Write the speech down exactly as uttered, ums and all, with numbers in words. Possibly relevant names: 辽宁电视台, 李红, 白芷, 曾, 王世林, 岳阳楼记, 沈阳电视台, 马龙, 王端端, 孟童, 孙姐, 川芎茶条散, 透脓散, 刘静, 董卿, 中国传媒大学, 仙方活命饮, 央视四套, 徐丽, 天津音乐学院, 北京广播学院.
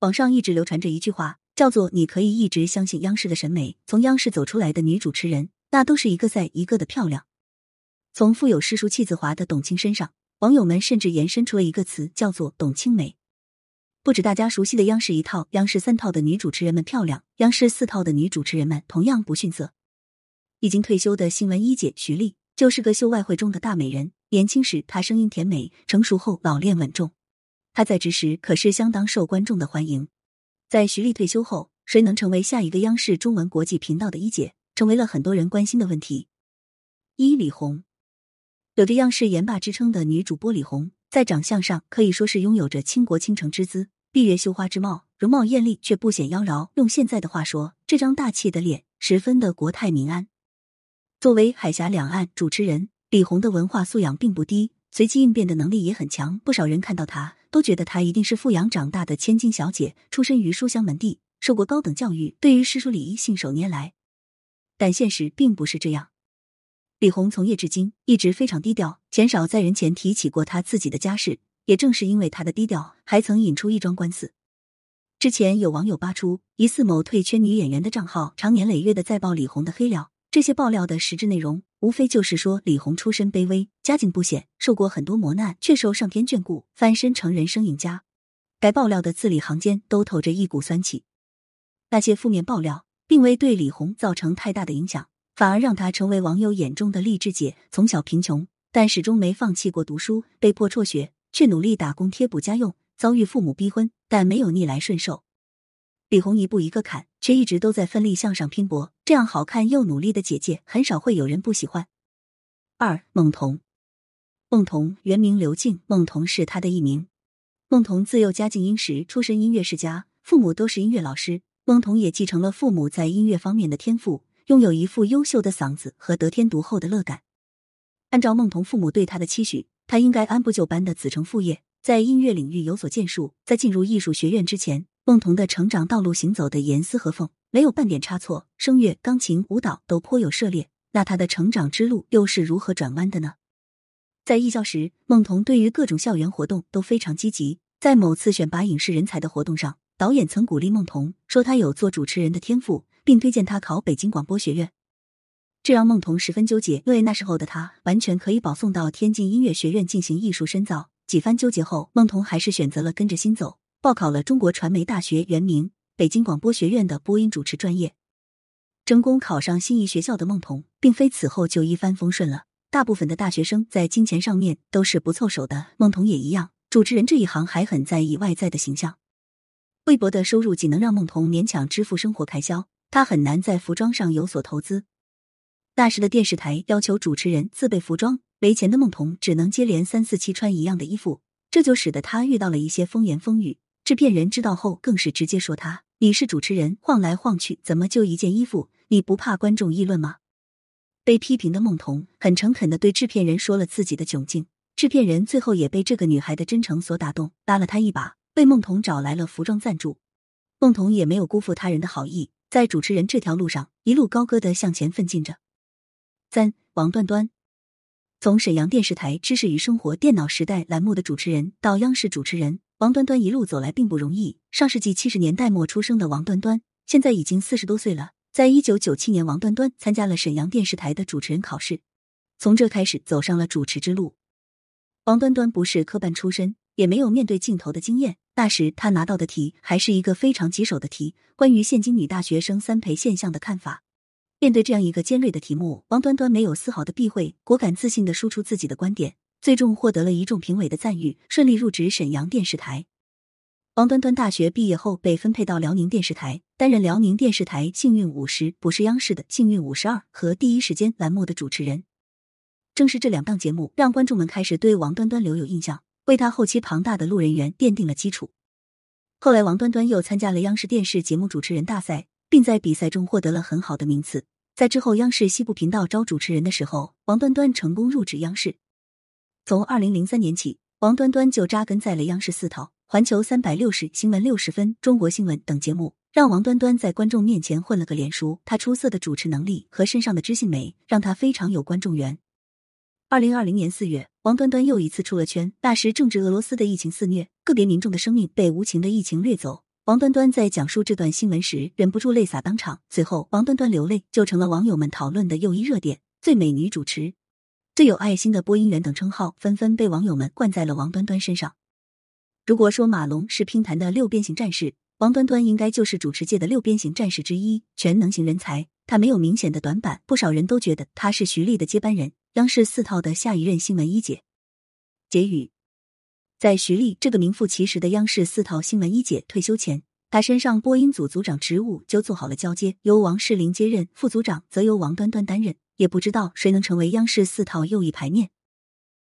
网上一直流传着一句话，叫做你可以一直相信央视的审美，从央视走出来的女主持人，那都是一个再一个的漂亮。从富有诗书气自华的董卿身上，网友们甚至延伸出了一个词，叫做董卿美。不止大家熟悉的央视一套、央视三套的女主持人们漂亮，央视四套的女主持人们同样不逊色。已经退休的新闻一姐徐丽就是个秀外慧中的大美人，年轻时她声音甜美，成熟后老练稳重。她在职时可是相当受观众的欢迎。在徐丽退休后，谁能成为下一个央视中文国际频道的一姐，成为了很多人关心的问题。一、李红。有着央视“颜霸”之称的女主播李红，在长相上可以说是拥有着倾国倾城之姿，闭月羞花之貌，容貌艳丽却不显妖娆。用现在的话说，这张大气的脸十分的国泰民安。作为海峡两岸主持人，李红的文化素养并不低，随机应变的能力也很强，不少人看到她都觉得她一定是富阳长大的千金小姐，出身于书香门第，受过高等教育，对于诗书礼仪信手拈来。但现实并不是这样。李红从业至今一直非常低调，鲜少在人前提起过她自己的家事，也正是因为她的低调，还曾引出一桩官司。之前有网友扒出疑似某退圈女演员的账号常年累月的在爆李红的黑料，这些爆料的实质内容无非就是说李红出身卑微，家境不显，受过很多磨难，却受上天眷顾，翻身成人生赢家。该爆料的字里行间都透着一股酸气。那些负面爆料并未对李红造成太大的影响，反而让她成为网友眼中的励志姐。从小贫穷，但始终没放弃过读书，被迫辍学，却努力打工贴补家用，遭遇父母逼婚，但没有逆来顺受。李红一步一个坎，却一直都在奋力向上拼搏，这样好看又努力的姐姐，很少会有人不喜欢。二、孟童。孟童原名刘静，孟童是她的艺名。孟童自幼家境殷实，出身音乐世家，父母都是音乐老师。孟童也继承了父母在音乐方面的天赋，拥有一副优秀的嗓子和得天独厚的乐感。按照孟童父母对他的期许，他应该按部就班的子承父业，在音乐领域有所建树。在进入艺术学院之前，孟童的成长道路行走的严丝合缝，没有半点差错，声乐、钢琴、舞蹈都颇有涉猎。那他的成长之路又是如何转弯的呢？在艺校时，孟童对于各种校园活动都非常积极。在某次选拔影视人才的活动上，导演曾鼓励孟童，说他有做主持人的天赋，并推荐他考北京广播学院。这让孟童十分纠结，因为那时候的他完全可以保送到天津音乐学院进行艺术深造。几番纠结后，孟童还是选择了跟着心走，报考了中国传媒大学原名北京广播学院的播音主持专业。成功考上心仪学校的孟童，并非此后就一帆风顺了，大部分的大学生在金钱上面都是不凑手的，孟童也一样。主持人这一行还很在意外在的形象，微薄的收入仅能让孟童勉强支付生活开销，他很难在服装上有所投资。那时的电视台要求主持人自备服装，没钱的孟童只能接连三四期穿一样的衣服，这就使得他遇到了一些风言风语。制片人知道后更是直接说他，你是主持人，晃来晃去怎么就一件衣服，你不怕观众议论吗？被批评的孟童很诚恳地对制片人说了自己的窘境，制片人最后也被这个女孩的真诚所打动，拉了她一把，为孟童找来了服装赞助。孟童也没有辜负他人的好意，在主持人这条路上一路高歌地向前奋进着。三、王端端。从沈阳电视台知识与生活电脑时代栏目的主持人到央视主持人，王端端一路走来并不容易。上世纪七十年代末出生的王端端现在已经四十多岁了。在一九九七年，王端端参加了沈阳电视台的主持人考试，从这开始走上了主持之路。王端端不是科班出身，也没有面对镜头的经验，那时他拿到的题还是一个非常棘手的题，关于现今女大学生三陪现象的看法。面对这样一个尖锐的题目，王端端没有丝毫的避讳，果敢自信地输出自己的观点，最终获得了一众评委的赞誉，顺利入职沈阳电视台。王端端大学毕业后被分配到辽宁电视台，担任辽宁电视台幸运五十，不是央视的幸运五十二和第一时间栏目的主持人。正是这两档节目让观众们开始对王端端留有印象，为他后期庞大的路人缘奠定了基础。后来王端端又参加了央视电视节目主持人大赛，并在比赛中获得了很好的名次。在之后央视西部频道招主持人的时候，王端端成功入职央视。从二零零三年起，王端端就扎根在了央视四套、环球三百六十、新闻六十分、中国新闻等节目，让王端端在观众面前混了个脸熟。他出色的主持能力和身上的知性美，让他非常有观众缘。二零二零年四月，王端端又一次出了圈。那时正值俄罗斯的疫情肆虐，个别民众的生命被无情的疫情掠走，王端端在讲述这段新闻时忍不住泪洒当场，此后王端端流泪就成了网友们讨论的又一热点，最美女主持、最有爱心的播音员等称号纷纷被网友们灌在了王端端身上。如果说马龙是乒坛的六边形战士，王端端应该就是主持界的六边形战士之一，全能型人才，她没有明显的短板，不少人都觉得她是徐丽的接班人，央视四套的下一任新闻一姐。结语：在徐丽这个名副其实的央视四套新闻一姐退休前，她身上播音组组长职务就做好了交接，由王世林接任，副组长则由王端端担任，也不知道谁能成为央视四套又一排面。